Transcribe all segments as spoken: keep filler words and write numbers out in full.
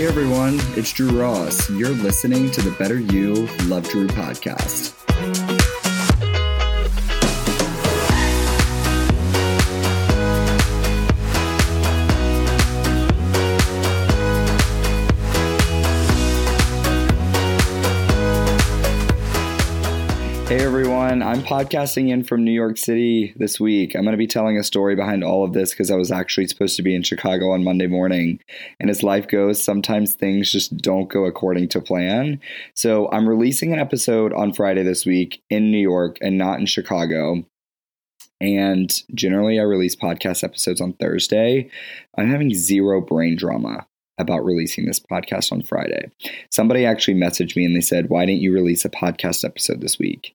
Hey everyone, it's Drew Ross, and you're listening to the Better You Love Drew podcast. Hey everyone, I'm podcasting in from New York City this week. I'm going to be telling a story behind all of this because I was actually supposed to be in Chicago on Monday morning. And as life goes, sometimes things just don't go according to plan. So I'm releasing an episode on Friday this week in New York and not in Chicago. And generally I release podcast episodes on Thursday. I'm having zero brain drama about releasing this podcast on Friday. Somebody actually messaged me and they said, "Why didn't you release a podcast episode this week?"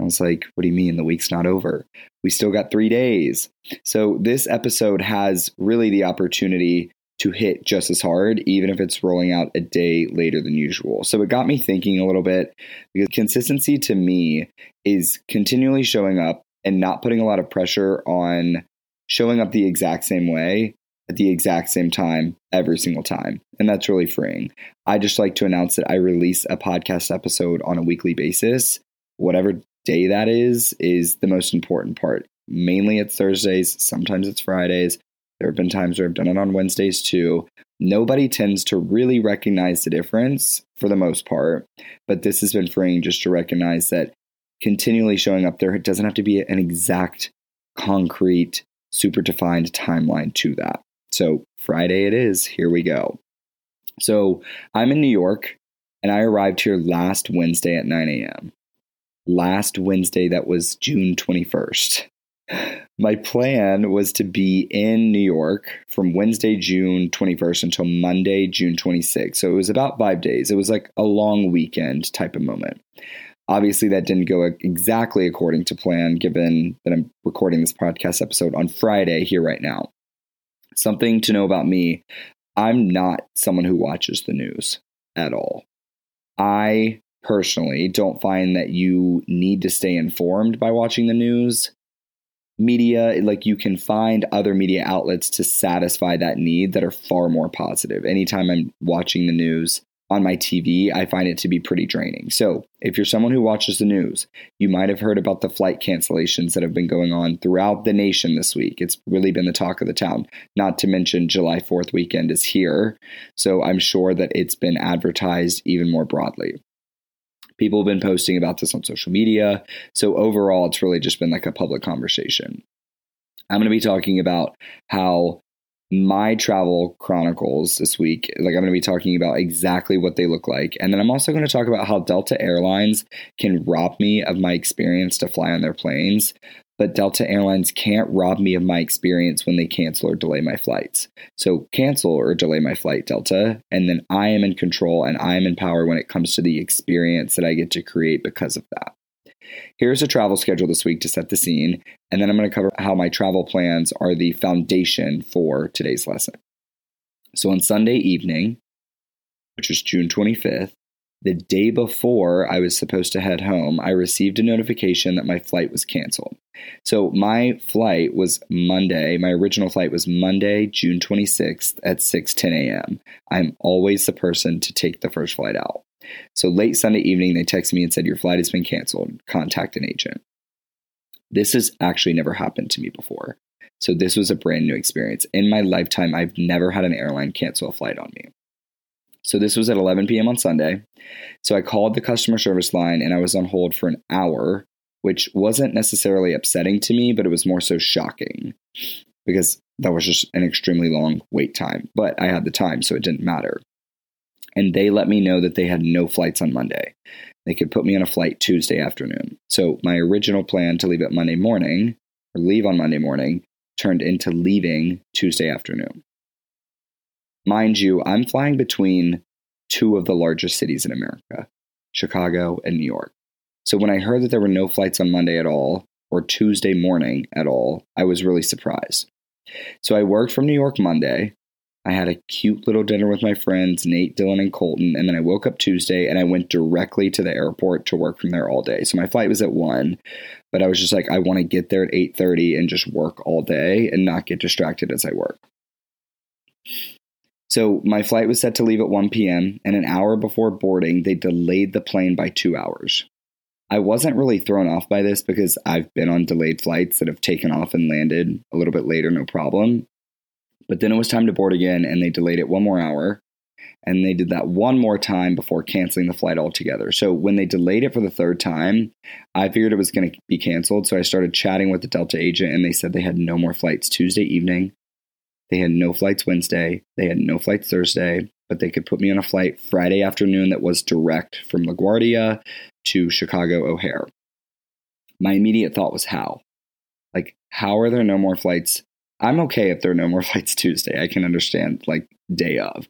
I was like, what do you mean? The week's not over. We still got three days. So this episode has really the opportunity to hit just as hard, even if it's rolling out a day later than usual. So it got me thinking a little bit, because consistency to me is continually showing up and not putting a lot of pressure on showing up the exact same way at the exact same time every single time. And that's really freeing. I just like to announce that I release a podcast episode on a weekly basis. Whatever day that is, is the most important part. Mainly it's Thursdays. Sometimes it's Fridays. There have been times where I've done it on Wednesdays too. Nobody tends to really recognize the difference for the most part, but this has been freeing just to recognize that continually showing up there, it doesn't have to be an exact, concrete, super defined timeline to that. So Friday it is. Here we go. So I'm in New York and I arrived here last Wednesday at nine a.m. Last Wednesday, that was June twenty-first. My plan was to be in New York from Wednesday, June twenty-first until Monday, June twenty-sixth. So it was about five days. It was like a long weekend type of moment. Obviously, that didn't go exactly according to plan, given that I'm recording this podcast episode on Friday here right now. Something to know about me, I'm not someone who watches the news at all. I personally don't find that you need to stay informed by watching the news. Media, like you can find other media outlets to satisfy that need that are far more positive. Anytime I'm watching the news on my T V, I find it to be pretty draining. So if you're someone who watches the news, you might have heard about the flight cancellations that have been going on throughout the nation this week. It's really been the talk of the town, not to mention July fourth weekend is here. So I'm sure that it's been advertised even more broadly. People have been posting about this on social media. So overall, it's really just been like a public conversation. I'm going to be talking about how my travel chronicles this week, like I'm going to be talking about exactly what they look like. And then I'm also going to talk about how Delta Airlines can rob me of my experience to fly on their planes, but Delta Airlines can't rob me of my experience when they cancel or delay my flights. So cancel or delay my flight, Delta, and then I am in control and I am in power when it comes to the experience that I get to create because of that. Here's a travel schedule this week to set the scene, and then I'm going to cover how my travel plans are the foundation for today's lesson. So on Sunday evening, which was June twenty-fifth, the day before I was supposed to head home, I received a notification that my flight was canceled. So my flight was Monday. My original flight was Monday, June twenty-sixth at six ten a.m. I'm always the person to take the first flight out. So late Sunday evening, they texted me and said, "Your flight has been canceled. Contact an agent." This has actually never happened to me before. So this was a brand new experience. In my lifetime, I've never had an airline cancel a flight on me. So this was at eleven p.m. on Sunday. So I called the customer service line and I was on hold for an hour, which wasn't necessarily upsetting to me, but it was more so shocking because that was just an extremely long wait time. But I had the time, so it didn't matter. And they let me know that they had no flights on Monday. They could put me on a flight Tuesday afternoon. So my original plan to leave at Monday morning, or leave on Monday morning, turned into leaving Tuesday afternoon. Mind you, I'm flying between two of the largest cities in America, Chicago and New York. So when I heard that there were no flights on Monday at all, or Tuesday morning at all, I was really surprised. So I worked from New York Monday. I had a cute little dinner with my friends, Nate, Dylan, and Colton. And then I woke up Tuesday and I went directly to the airport to work from there all day. So my flight was at one, but I was just like, I want to get there at eight thirty and just work all day and not get distracted as I work. So my flight was set to leave at one p.m. and an hour before boarding, they delayed the plane by two hours. I wasn't really thrown off by this because I've been on delayed flights that have taken off and landed a little bit later, no problem. But then it was time to board again, and they delayed it one more hour. And they did that one more time before canceling the flight altogether. So when they delayed it for the third time, I figured it was going to be canceled. So I started chatting with the Delta agent, and they said they had no more flights Tuesday evening. They had no flights Wednesday. They had no flights Thursday, but they could put me on a flight Friday afternoon that was direct from LaGuardia to Chicago O'Hare. My immediate thought was how? Like, how are there no more flights? I'm okay if there are no more flights Tuesday. I can understand, like, day of.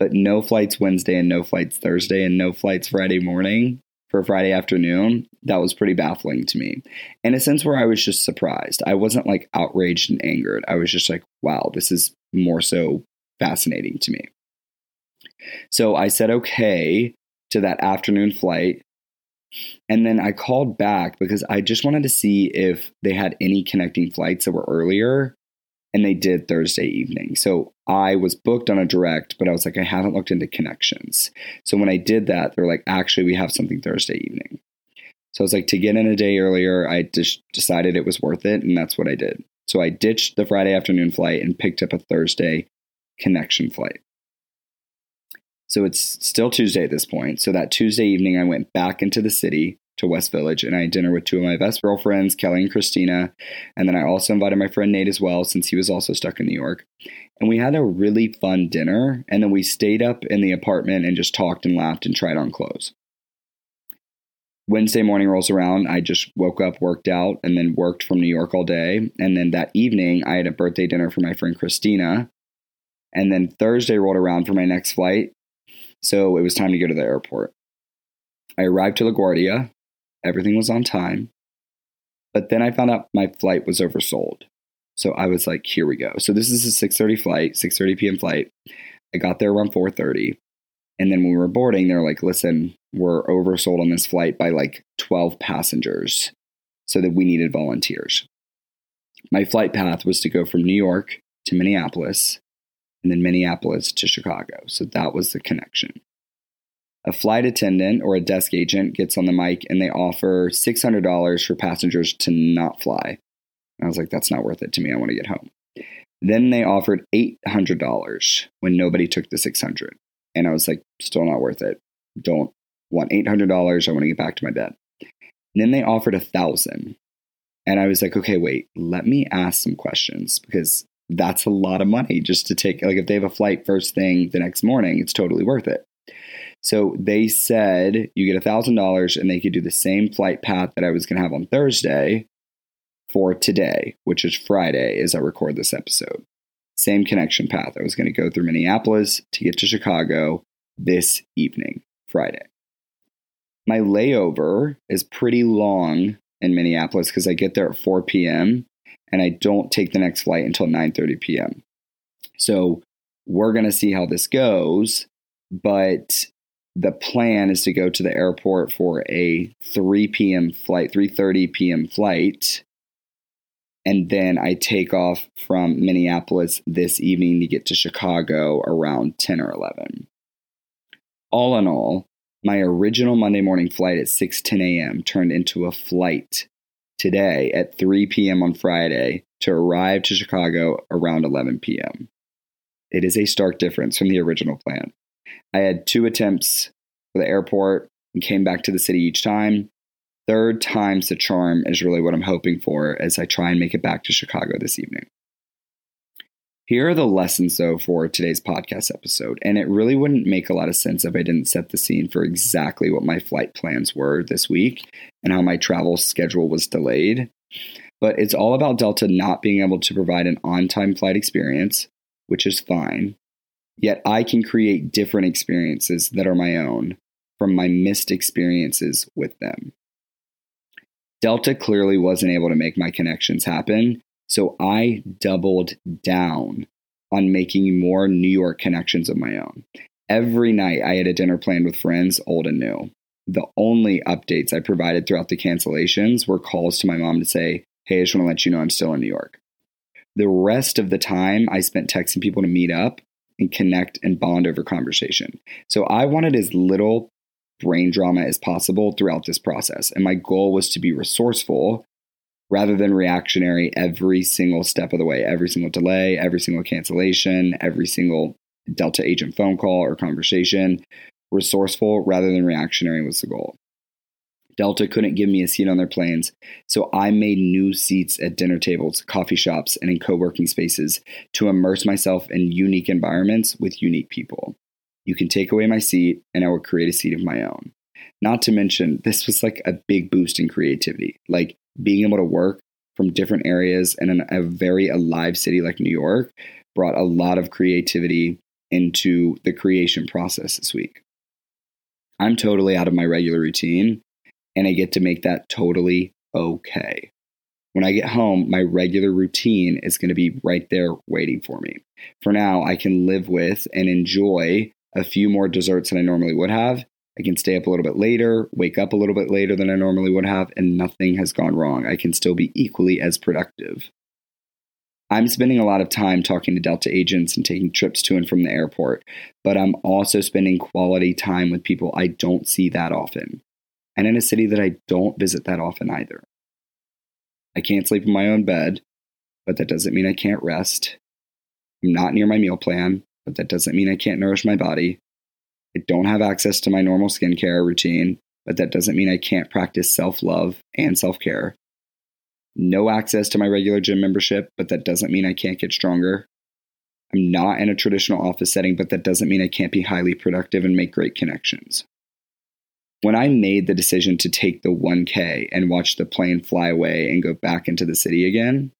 But no flights Wednesday and no flights Thursday and no flights Friday morning for Friday afternoon, that was pretty baffling to me. In a sense where I was just surprised. I wasn't like outraged and angered. I was just like, wow, this is more so fascinating to me. So I said okay to that afternoon flight. And then I called back because I just wanted to see if they had any connecting flights that were earlier. And they did Thursday evening. So I was booked on a direct, but I was like, I haven't looked into connections. So when I did that, they're like, actually, we have something Thursday evening. So I was like, to get in a day earlier, I just decided it was worth it. And that's what I did. So I ditched the Friday afternoon flight and picked up a Thursday connection flight. So it's still Tuesday at this point. So that Tuesday evening, I went back into the city to West Village, and I had dinner with two of my best girlfriends, Kelly and Christina. And then I also invited my friend Nate as well, since he was also stuck in New York. And we had a really fun dinner. And then we stayed up in the apartment and just talked and laughed and tried on clothes. Wednesday morning rolls around. I just woke up, worked out, and then worked from New York all day. And then that evening, I had a birthday dinner for my friend Christina. And then Thursday rolled around for my next flight. So it was time to go to the airport. I arrived to LaGuardia. Everything was on time. But then I found out my flight was oversold. So I was like, here we go. So this is a six thirty flight, six thirty p.m. flight. I got there around four thirty. And then when we were boarding, they're like, listen, we're oversold on this flight by like twelve passengers. So that we needed volunteers. My flight path was to go from New York to Minneapolis and then Minneapolis to Chicago. So that was the connection. A flight attendant or a desk agent gets on the mic and they offer six hundred dollars for passengers to not fly. And I was like, that's not worth it to me. I want to get home. Then they offered eight hundred dollars when nobody took the six hundred dollars. And I was like, still not worth it. Don't want eight hundred dollars. I want to get back to my bed. And then they offered one thousand dollars. And I was like, okay, wait, let me ask some questions because that's a lot of money just to take. Like if they have a flight first thing the next morning, it's totally worth it. So they said you get one thousand dollars and they could do the same flight path that I was going to have on Thursday for today, which is Friday as I record this episode. Same connection path. I was going to go through Minneapolis to get to Chicago this evening, Friday. My layover is pretty long in Minneapolis because I get there at four p.m. and I don't take the next flight until nine thirty p.m. So we're going to see how this goes, but the plan is to go to the airport for a three p.m. flight, three thirty p.m. flight. And then I take off from Minneapolis this evening to get to Chicago around ten or eleven. All in all, my original Monday morning flight at six ten a.m. turned into a flight today at three p.m. on Friday to arrive to Chicago around eleven p.m. It is a stark difference from the original plan. I had two attempts for the airport and came back to the city each time. Third time's the charm is really what I'm hoping for as I try and make it back to Chicago this evening. Here are the lessons, though, for today's podcast episode. And it really wouldn't make a lot of sense if I didn't set the scene for exactly what my flight plans were this week and how my travel schedule was delayed. But it's all about Delta not being able to provide an on-time flight experience, which is fine. Yet I can create different experiences that are my own from my missed experiences with them. Delta clearly wasn't able to make my connections happen, so I doubled down on making more New York connections of my own. Every night I had a dinner planned with friends, old and new. The only updates I provided throughout the cancellations were calls to my mom to say, hey, I just want to let you know I'm still in New York. The rest of the time I spent texting people to meet up and connect and bond over conversation. So I wanted as little brain drama as possible throughout this process. And my goal was to be resourceful rather than reactionary every single step of the way, every single delay, every single cancellation, every single Delta agent phone call or conversation. Resourceful rather than reactionary was the goal. Delta couldn't give me a seat on their planes, so I made new seats at dinner tables, coffee shops, and in co-working spaces to immerse myself in unique environments with unique people. You can take away my seat, and I will create a seat of my own. Not to mention, this was like a big boost in creativity, like being able to work from different areas and in a very alive city like New York brought a lot of creativity into the creation process this week. I'm totally out of my regular routine, and I get to make that totally okay. When I get home, my regular routine is going to be right there waiting for me. For now, I can live with and enjoy a few more desserts than I normally would have. I can stay up a little bit later, wake up a little bit later than I normally would have, and nothing has gone wrong. I can still be equally as productive. I'm spending a lot of time talking to Delta agents and taking trips to and from the airport, but I'm also spending quality time with people I don't see that often, and in a city that I don't visit that often either. I can't sleep in my own bed, but that doesn't mean I can't rest. I'm not near my meal plan, but that doesn't mean I can't nourish my body. I don't have access to my normal skincare routine, but that doesn't mean I can't practice self-love and self-care. No access to my regular gym membership, but that doesn't mean I can't get stronger. I'm not in a traditional office setting, but that doesn't mean I can't be highly productive and make great connections. When I made the decision to take the one K and watch the plane fly away and go back into the city again,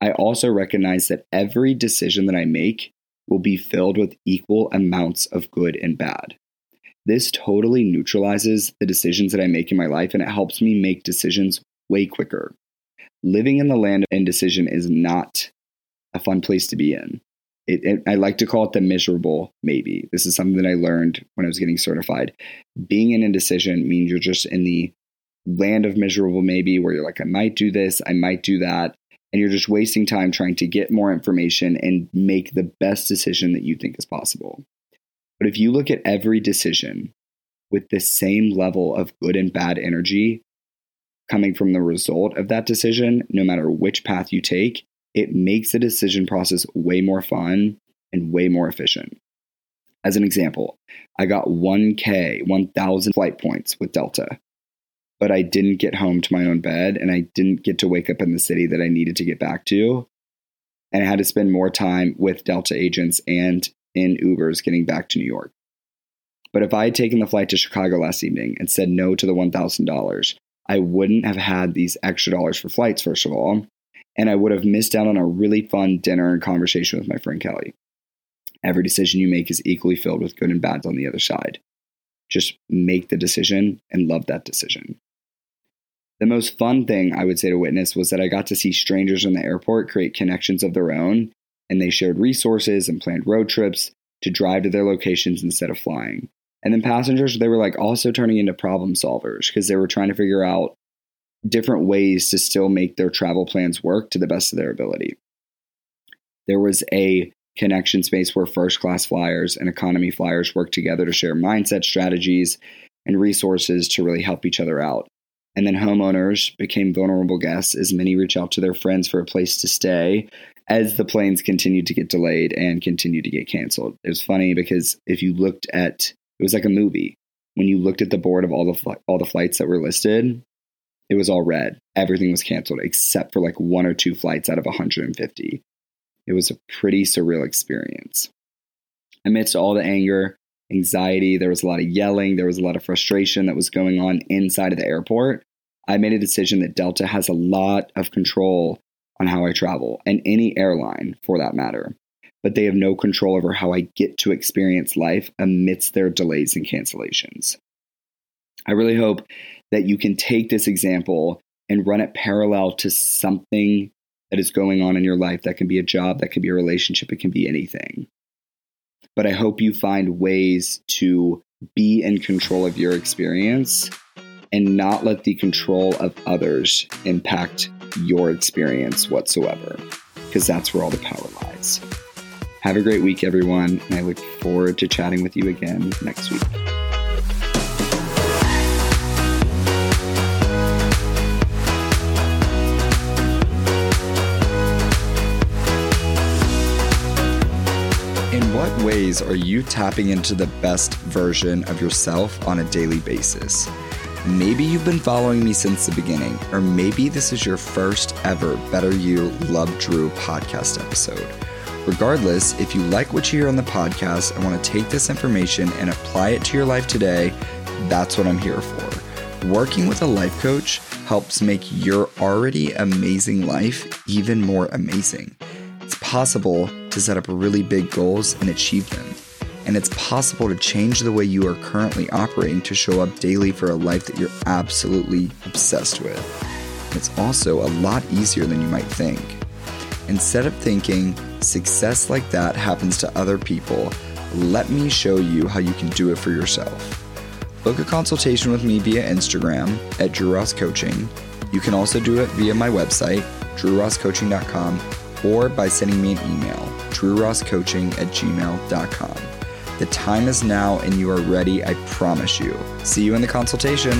I also recognize that every decision that I make will be filled with equal amounts of good and bad. This totally neutralizes the decisions that I make in my life, and it helps me make decisions way quicker. Living in the land of indecision is not a fun place to be in. It, it, I like to call it the miserable maybe. This is something that I learned when I was getting certified. Being in indecision means you're just in the land of miserable maybe, where you're like, I might do this, I might do that. And you're just wasting time trying to get more information and make the best decision that you think is possible. But if you look at every decision with the same level of good and bad energy coming from the result of that decision, no matter which path you take, it makes the decision process way more fun and way more efficient. As an example, I got one K, one thousand flight points with Delta, but I didn't get home to my own bed, and I didn't get to wake up in the city that I needed to get back to. And I had to spend more time with Delta agents and in Ubers getting back to New York. But if I had taken the flight to Chicago last evening and said no to the one thousand dollars, I wouldn't have had these extra dollars for flights, first of all. And I would have missed out on a really fun dinner and conversation with my friend Kelly. Every decision you make is equally filled with good and bad on the other side. Just make the decision and love that decision. The most fun thing I would say to witness was that I got to see strangers in the airport create connections of their own, and they shared resources and planned road trips to drive to their locations instead of flying. And then passengers, they were like also turning into problem solvers because they were trying to figure out different ways to still make their travel plans work to the best of their ability. There was a connection space where first class flyers and economy flyers worked together to share mindset strategies and resources to really help each other out. And then homeowners became vulnerable guests as many reach out to their friends for a place to stay as the planes continued to get delayed and continued to get canceled. It was funny because if you looked at, it was like a movie. When you looked at the board of all the fl- all the flights that were listed, it was all red. Everything was canceled except for like one or two flights out of one hundred fifty. It was a pretty surreal experience. Amidst all the anger, anxiety, there was a lot of yelling, there was a lot of frustration that was going on inside of the airport. I made a decision that Delta has a lot of control on how I travel, and any airline for that matter, but they have no control over how I get to experience life amidst their delays and cancellations. I really hope that you can take this example and run it parallel to something that is going on in your life. That can be a job, that can be a relationship, it can be anything. But I hope you find ways to be in control of your experience and not let the control of others impact your experience whatsoever, because that's where all the power lies. Have a great week, everyone, and I look forward to chatting with you again next week. What ways are you tapping into the best version of yourself on a daily basis? Maybe you've been following me since the beginning, or maybe this is your first ever Better You Love Drew podcast episode. Regardless, if you like what you hear on the podcast and want to take this information and apply it to your life today, that's what I'm here for. Working with a life coach helps make your already amazing life even more amazing. It's possible to set up really big goals and achieve them. And it's possible to change the way you are currently operating to show up daily for a life that you're absolutely obsessed with. It's also a lot easier than you might think. Instead of thinking success like that happens to other people, let me show you how you can do it for yourself. Book a consultation with me via Instagram at Drew Ross Coaching. You can also do it via my website, drew ross coaching dot com, or by sending me an email, drew ross coaching at gmail dot com. The time is now and you are ready, I promise you. See you in the consultation.